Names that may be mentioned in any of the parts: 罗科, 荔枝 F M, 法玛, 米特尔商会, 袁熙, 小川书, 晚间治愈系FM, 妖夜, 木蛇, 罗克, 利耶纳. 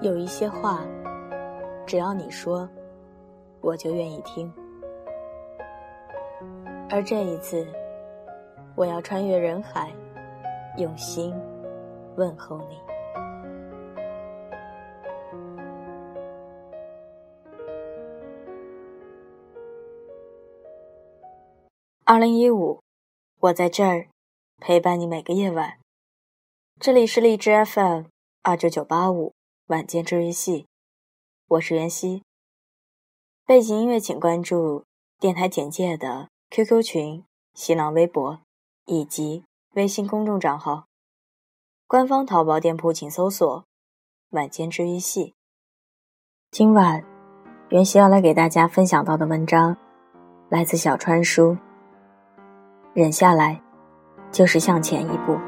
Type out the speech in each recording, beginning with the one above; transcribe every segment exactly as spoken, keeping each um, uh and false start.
有一些话，只要你说，我就愿意听。而这一次，我要穿越人海，用心问候你。二零一五，我在这儿陪伴你每个夜晚。这里是荔枝 F M 二九九八五晚间治愈系，我是袁熙。背景音乐请关注电台简介的 Q Q 群、新浪微博以及微信公众账号。官方淘宝店铺请搜索晚间治愈系。今晚袁熙要来给大家分享到的文章来自小川书。忍下来，就是向前一步。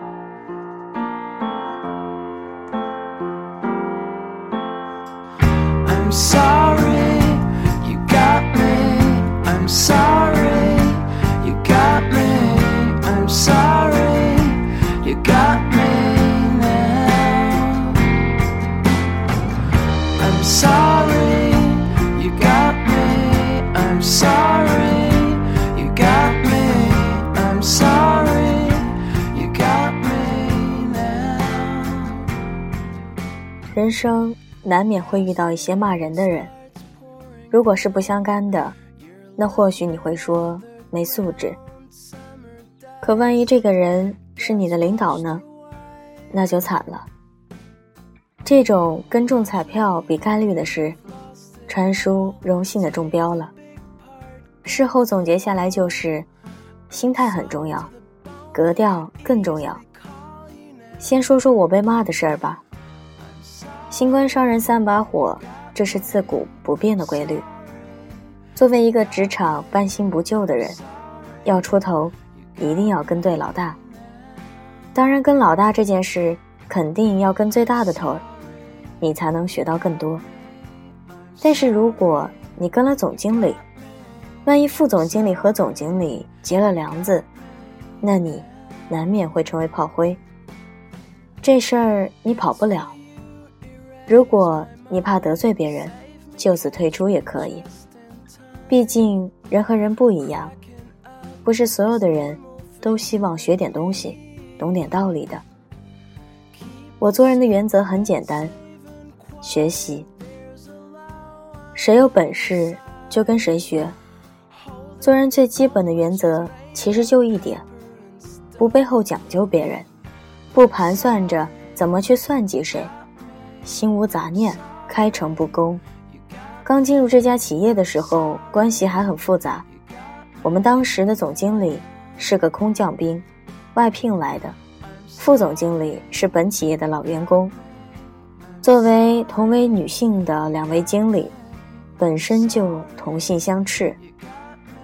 I'm sorry, you got me. I'm sorry, you got me. I'm sorry, you got me now. I'm sorry, you got me. I'm sorry.人生难免会遇到一些骂人的人，如果是不相干的，那或许你会说没素质。可万一这个人是你的领导呢？那就惨了。这种跟中彩票比概率的事，传书荣幸的中标了。事后总结下来就是，心态很重要，格调更重要。先说说我被骂的事儿吧。新官上任三把火，这是自古不变的规律。作为一个职场半新不旧的人，要出头一定要跟对老大。当然跟老大这件事肯定要跟最大的头，你才能学到更多。但是如果你跟了总经理，万一副总经理和总经理结了梁子，那你难免会成为炮灰。这事儿你跑不了。如果你怕得罪别人，就此退出也可以。毕竟人和人不一样，不是所有的人都希望学点东西，懂点道理的。我做人的原则很简单，学习。谁有本事就跟谁学。做人最基本的原则其实就一点，不背后讲究别人，不盘算着怎么去算计谁。心无杂念，开诚布公。刚进入这家企业的时候，关系还很复杂。我们当时的总经理是个空降兵，外聘来的，副总经理是本企业的老员工。作为同为女性的两位经理，本身就同性相斥。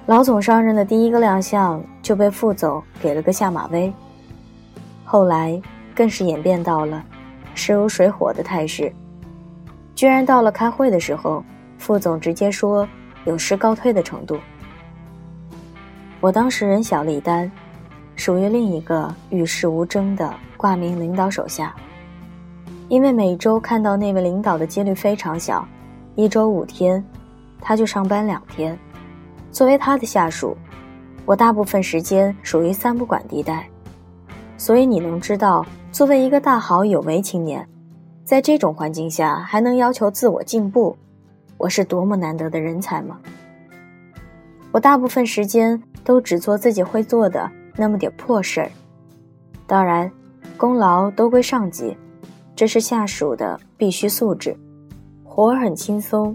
老总上任的第一个亮相就被副总给了个下马威，后来更是演变到了势如水火的态势，居然到了开会的时候，副总直接说有事告退的程度。我当时人小力单，属于另一个与世无争的挂名领导手下。因为每周看到那位领导的几率非常小，一周五天，他就上班两天。作为他的下属，我大部分时间属于三不管地带。所以你能知道，作为一个大好有为青年，在这种环境下还能要求自我进步，我是多么难得的人才吗？我大部分时间都只做自己会做的那么点破事儿，当然功劳都归上级，这是下属的必须素质。活很轻松，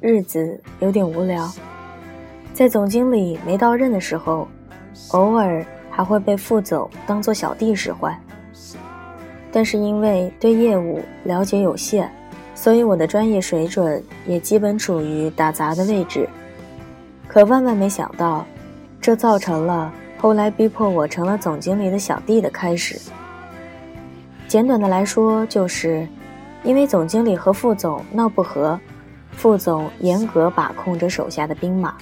日子有点无聊。在总经理没到任的时候，偶尔还会被副总当作小弟使唤，但是因为对业务了解有限，所以我的专业水准也基本处于打杂的位置。可万万没想到，这造成了后来逼迫我成了总经理的小弟的开始。简短的来说，就是因为总经理和副总闹不和，副总严格把控着手下的兵马，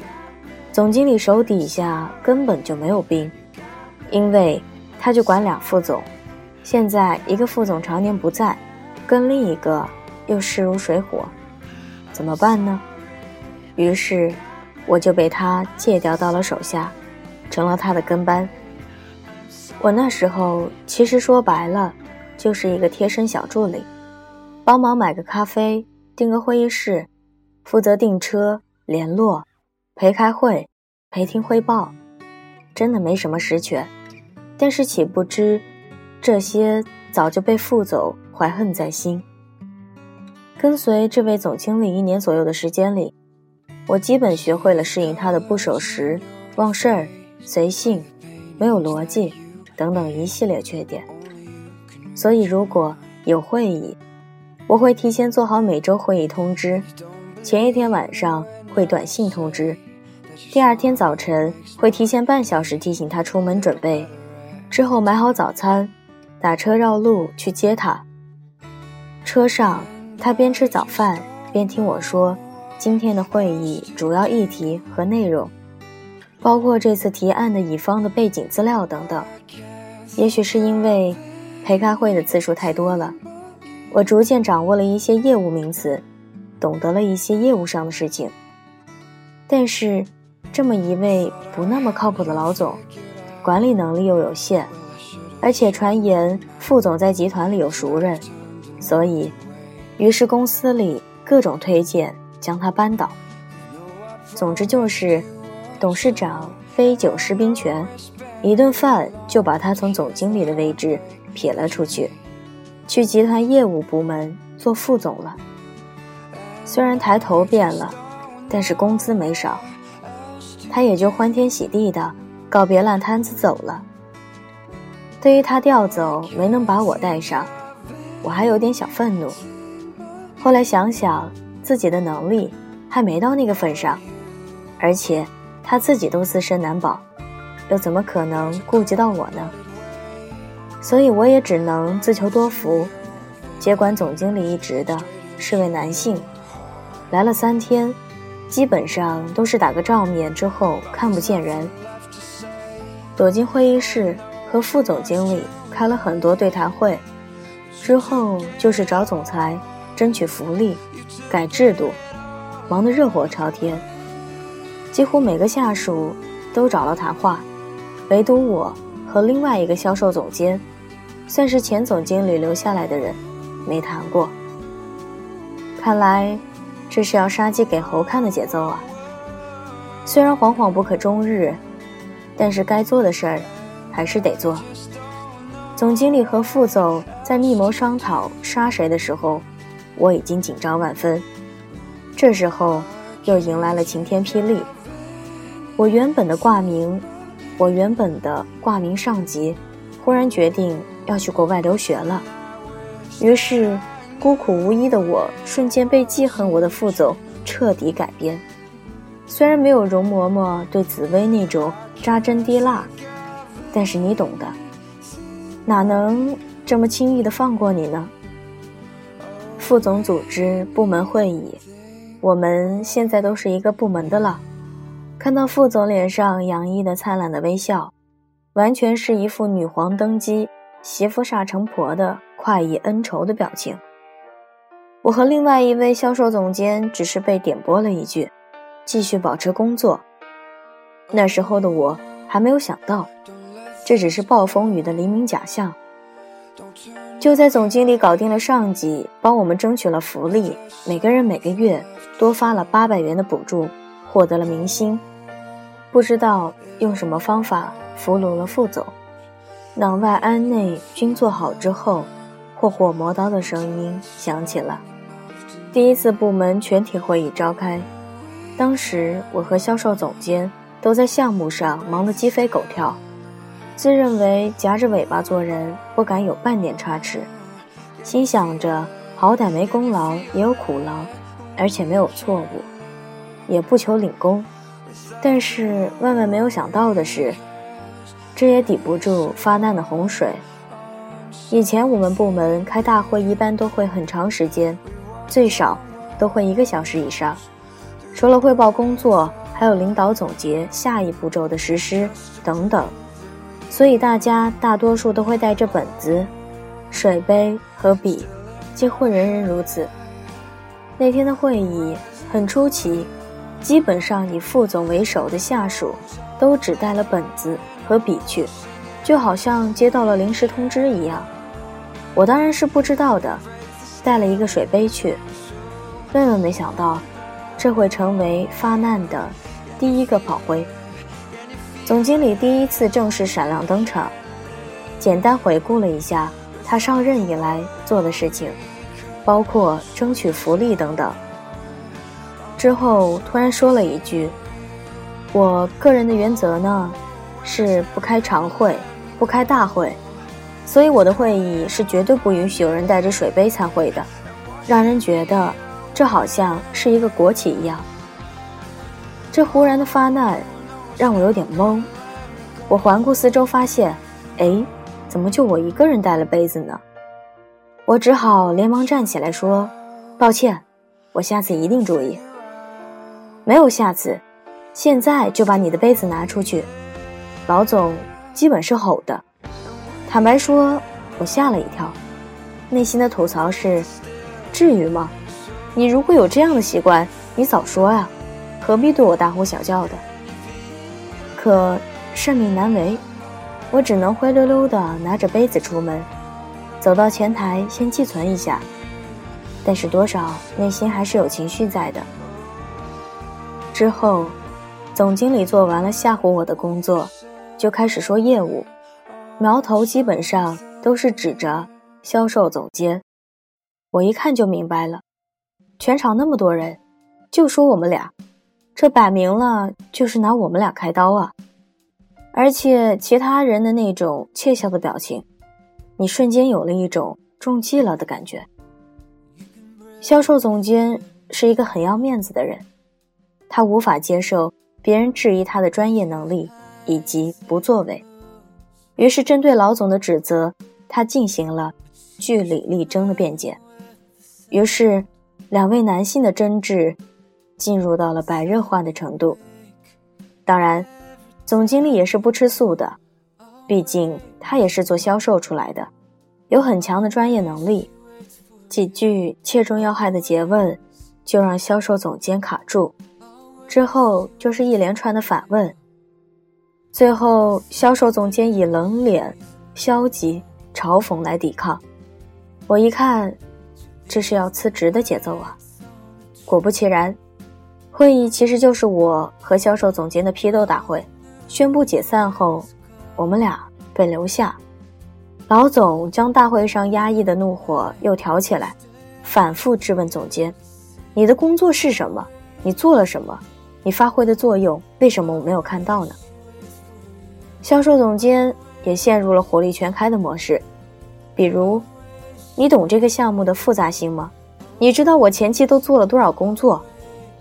总经理手底下根本就没有兵，因为他就管俩副总，现在一个副总常年不在，跟另一个又势如水火，怎么办呢？于是我就被他借调到了手下，成了他的跟班。我那时候其实说白了就是一个贴身小助理，帮忙买个咖啡，订个会议室，负责订车、联络、陪开会、陪听汇报，真的没什么实权。但是岂不知这些早就被副总怀恨在心。跟随这位总经理一年左右的时间里，我基本学会了适应他的不守时、忘事儿、随性、没有逻辑等等一系列缺点。所以如果有会议，我会提前做好每周会议通知，前一天晚上会短信通知，第二天早晨会提前半小时提醒他出门准备，之后买好早餐，打车绕路去接他。车上他边吃早饭边听我说今天的会议主要议题和内容，包括这次提案的乙方的背景资料等等。也许是因为陪开会的次数太多了，我逐渐掌握了一些业务名词，懂得了一些业务上的事情。但是这么一位不那么靠谱的老总，管理能力又有限，而且传言副总在集团里有熟人，所以于是公司里各种推荐将他扳倒。总之就是董事长非酒失兵权，一顿饭就把他从总经理的位置撇了出去，去集团业务部门做副总了。虽然抬头变了，但是工资没少，他也就欢天喜地的告别烂摊子走了。对于他调走没能把我带上，我还有点小愤怒。后来想想自己的能力还没到那个份上，而且他自己都自身难保，又怎么可能顾及到我呢？所以我也只能自求多福，接管总经理一职的是位男性，来了三天，基本上都是打个照面之后看不见人，躲进会议室和副总经理开了很多对谈会，之后就是找总裁争取福利、改制度，忙得热火朝天。几乎每个下属都找了谈话，唯独我和另外一个销售总监，算是前总经理留下来的人，没谈过。看来这是要杀鸡给猴看的节奏啊！虽然惶惶不可终日，但是该做的事儿还是得做。总经理和副总在密谋商讨杀谁的时候，我已经紧张万分。这时候又迎来了晴天霹雳，我原本的挂名我原本的挂名上级忽然决定要去国外留学了。于是孤苦无依的我瞬间被记恨我的副总彻底改变，虽然没有容嬷嬷对紫薇那种扎针滴蜡，但是你懂的，哪能这么轻易的放过你呢？副总组织部门会议，我们现在都是一个部门的了。看到副总脸上洋溢的灿烂的微笑，完全是一副女皇登基、媳妇煞成婆的快意恩仇的表情。我和另外一位销售总监只是被点拨了一句，继续保持工作。那时候的我还没有想到，这只是暴风雨的黎明假象。就在总经理搞定了上级，帮我们争取了福利，每个人每个月多发了八百元的补助，获得了明星，不知道用什么方法俘虏了副总，党外安内均做好之后，霍霍磨刀的声音响起了。第一次部门全体会议召开，当时我和销售总监都在项目上忙得鸡飞狗跳，自认为夹着尾巴做人，不敢有半点差池，心想着好歹没功劳也有苦劳，而且没有错误，也不求领功。但是万万没有想到的是，这也抵不住发难的洪水。以前我们部门开大会一般都会很长时间，最少都会一个小时以上，除了汇报工作，还有领导总结下一步骤的实施等等，所以大家大多数都会带着本子、水杯和笔，几乎人人如此。那天的会议很出奇，基本上以副总为首的下属都只带了本子和笔去，就好像接到了临时通知一样。我当然是不知道的，带了一个水杯去。万万没想到，这会成为发难的第一个跑回。总经理第一次正式闪亮登场，简单回顾了一下他上任以来做的事情，包括争取福利等等。之后突然说了一句，我个人的原则呢，是不开常会，不开大会，所以我的会议是绝对不允许有人带着水杯参会的，让人觉得这好像是一个国企一样。这忽然的发难让我有点懵，我环顾四周发现，诶，怎么就我一个人带了杯子呢？我只好连忙站起来说，抱歉，我下次一定注意。没有下次，现在就把你的杯子拿出去。老总基本是吼的，坦白说我吓了一跳，内心的吐槽是，至于吗？你如果有这样的习惯，你早说啊，何必对我大呼小叫的？可盛命难违，我只能灰溜溜地拿着杯子出门，走到前台先寄存一下，但是多少内心还是有情绪在的。之后总经理做完了吓唬我的工作，就开始说业务，苗头基本上都是指着销售总监。我一看就明白了，全场那么多人，就说我们俩，这摆明了就是拿我们俩开刀啊。而且其他人的那种窃笑的表情，你瞬间有了一种中计了的感觉。销售总监是一个很要面子的人，他无法接受别人质疑他的专业能力以及不作为，于是针对老总的指责，他进行了据理力争的辩解。于是两位男性的争执进入到了白热化的程度。当然总经理也是不吃素的，毕竟他也是做销售出来的，有很强的专业能力。几句切中要害的诘问就让销售总监卡住，之后就是一连串的反问，最后销售总监以冷脸、消极、嘲讽来抵抗。我一看，这是要辞职的节奏啊。果不其然，会议其实就是我和销售总监的批斗大会。宣布解散后，我们俩被留下。老总将大会上压抑的怒火又挑起来，反复质问总监，你的工作是什么？你做了什么？你发挥的作用为什么我没有看到呢？销售总监也陷入了火力全开的模式，比如，你懂这个项目的复杂性吗？你知道我前期都做了多少工作？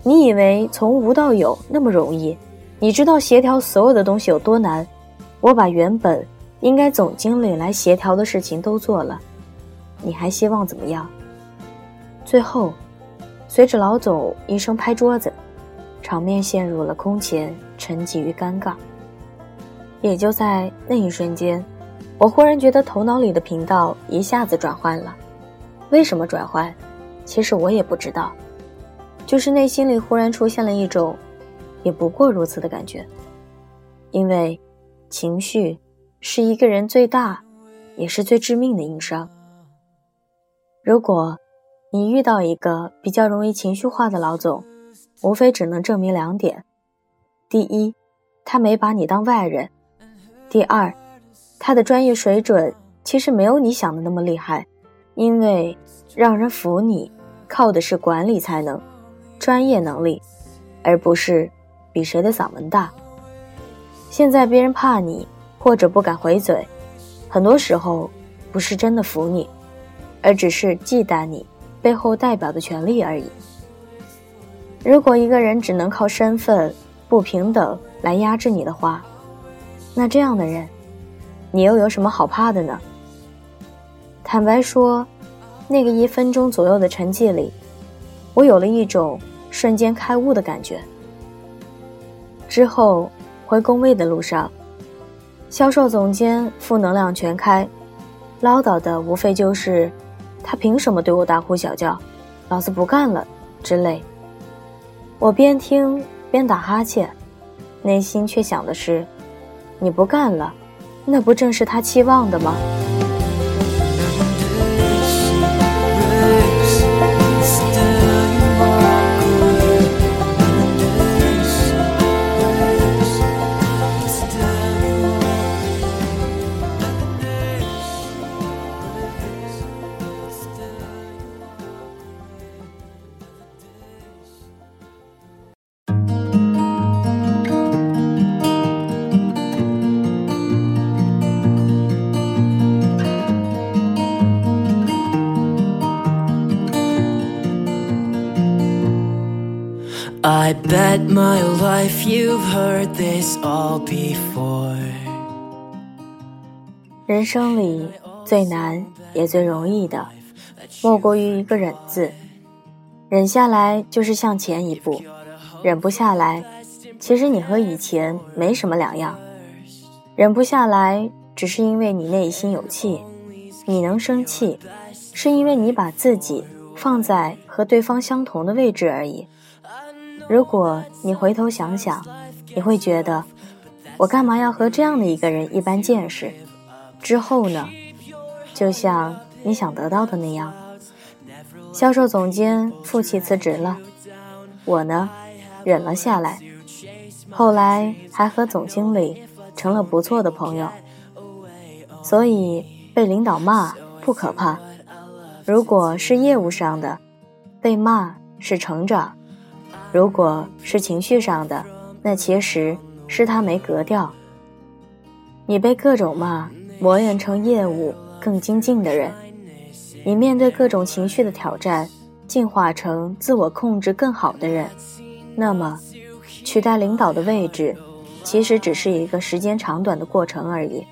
你以为从无到有那么容易？你知道协调所有的东西有多难？我把原本应该总经理来协调的事情都做了，你还希望怎么样？最后，随着老总一声拍桌子，场面陷入了空前沉寂与尴尬。也就在那一瞬间，我忽然觉得头脑里的频道一下子转换了。为什么转换？其实我也不知道，就是内心里忽然出现了一种也不过如此的感觉。因为情绪是一个人最大也是最致命的硬伤。如果你遇到一个比较容易情绪化的老总，无非只能证明两点：第一，他没把你当外人；第二，他的专业水准其实没有你想的那么厉害，因为让人服你靠的是管理才能、专业能力，而不是比谁的嗓门大。现在别人怕你或者不敢回嘴，很多时候不是真的服你，而只是忌惮你背后代表的权利而已。如果一个人只能靠身份不平等来压制你的话，那这样的人你又有什么好怕的呢？坦白说，那个一分钟左右的沉寂里，我有了一种瞬间开悟的感觉。之后回工位的路上，销售总监负能量全开，唠叨的无非就是，他凭什么对我大呼小叫，老子不干了，之类。我边听边打哈欠，内心却想的是，你不干了，那不正是他期望的吗？I bet my life you've heard this all before. 人生里最难也最容易的，莫过于一个忍字。忍下来就是向前一步，忍不下来，其实你和以前没什么两样。忍不下来，只是因为你内心有气，你能生气，是因为你把自己放在和对方相同的位置而已。如果你回头想想，你会觉得我干嘛要和这样的一个人一般见识？之后呢，就像你想得到的那样，销售总监负气辞职了，我呢，忍了下来，后来还和总经理成了不错的朋友。所以被领导骂不可怕，如果是业务上的，被骂是成长。如果是情绪上的，那其实是他没格调。你被各种骂磨练成业务更精进的人，你面对各种情绪的挑战进化成自我控制更好的人，那么取代领导的位置其实只是一个时间长短的过程而已。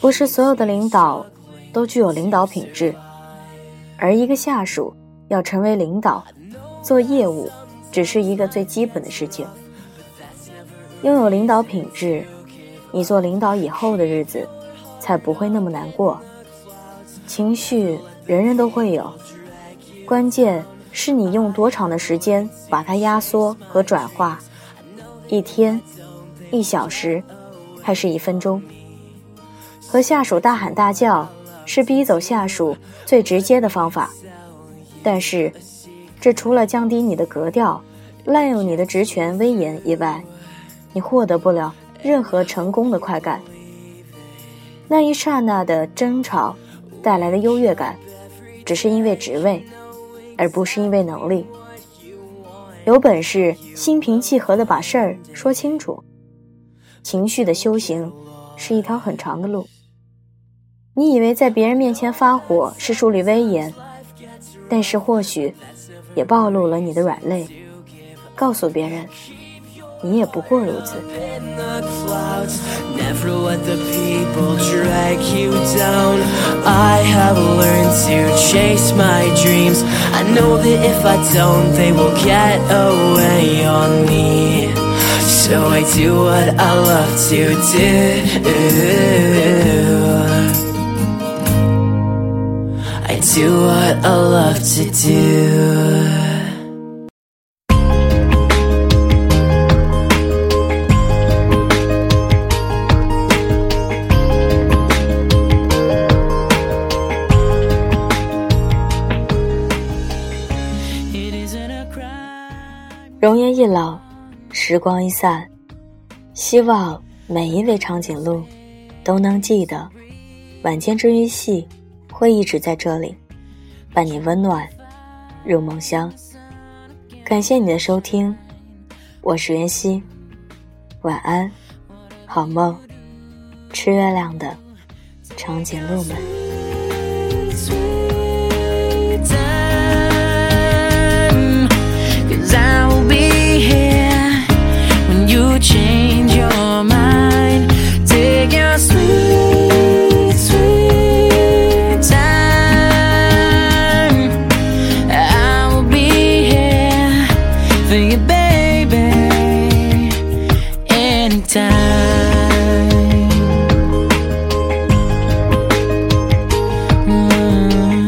不是所有的领导都具有领导品质，而一个下属要成为领导，做业务只是一个最基本的事情。拥有领导品质，你做领导以后的日子才不会那么难过。情绪人人都会有，关键是你用多长的时间把它压缩和转化，一天、一小时，还是一分钟。和下属大喊大叫是逼走下属最直接的方法，但是这除了降低你的格调，滥用你的职权威严以外，你获得不了任何成功的快感。那一刹那的争吵带来的优越感，只是因为职位，而不是因为能力。有本事心平气和地把事儿说清楚。情绪的修行是一条很长的路。你以为在别人面前发火是树立威严，但是或许也暴露了你的软肋，告诉别人你也不过如此。I do what I love to do. 容颜一老，时光一散，希望每一位长颈鹿都能记得，晚间治愈系会一直在这里伴你温暖入梦乡。感谢你的收听，我是袁熙，晚安，好梦，吃月亮的长颈鹿们。Time. Mm-hmm.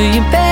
Do you bet?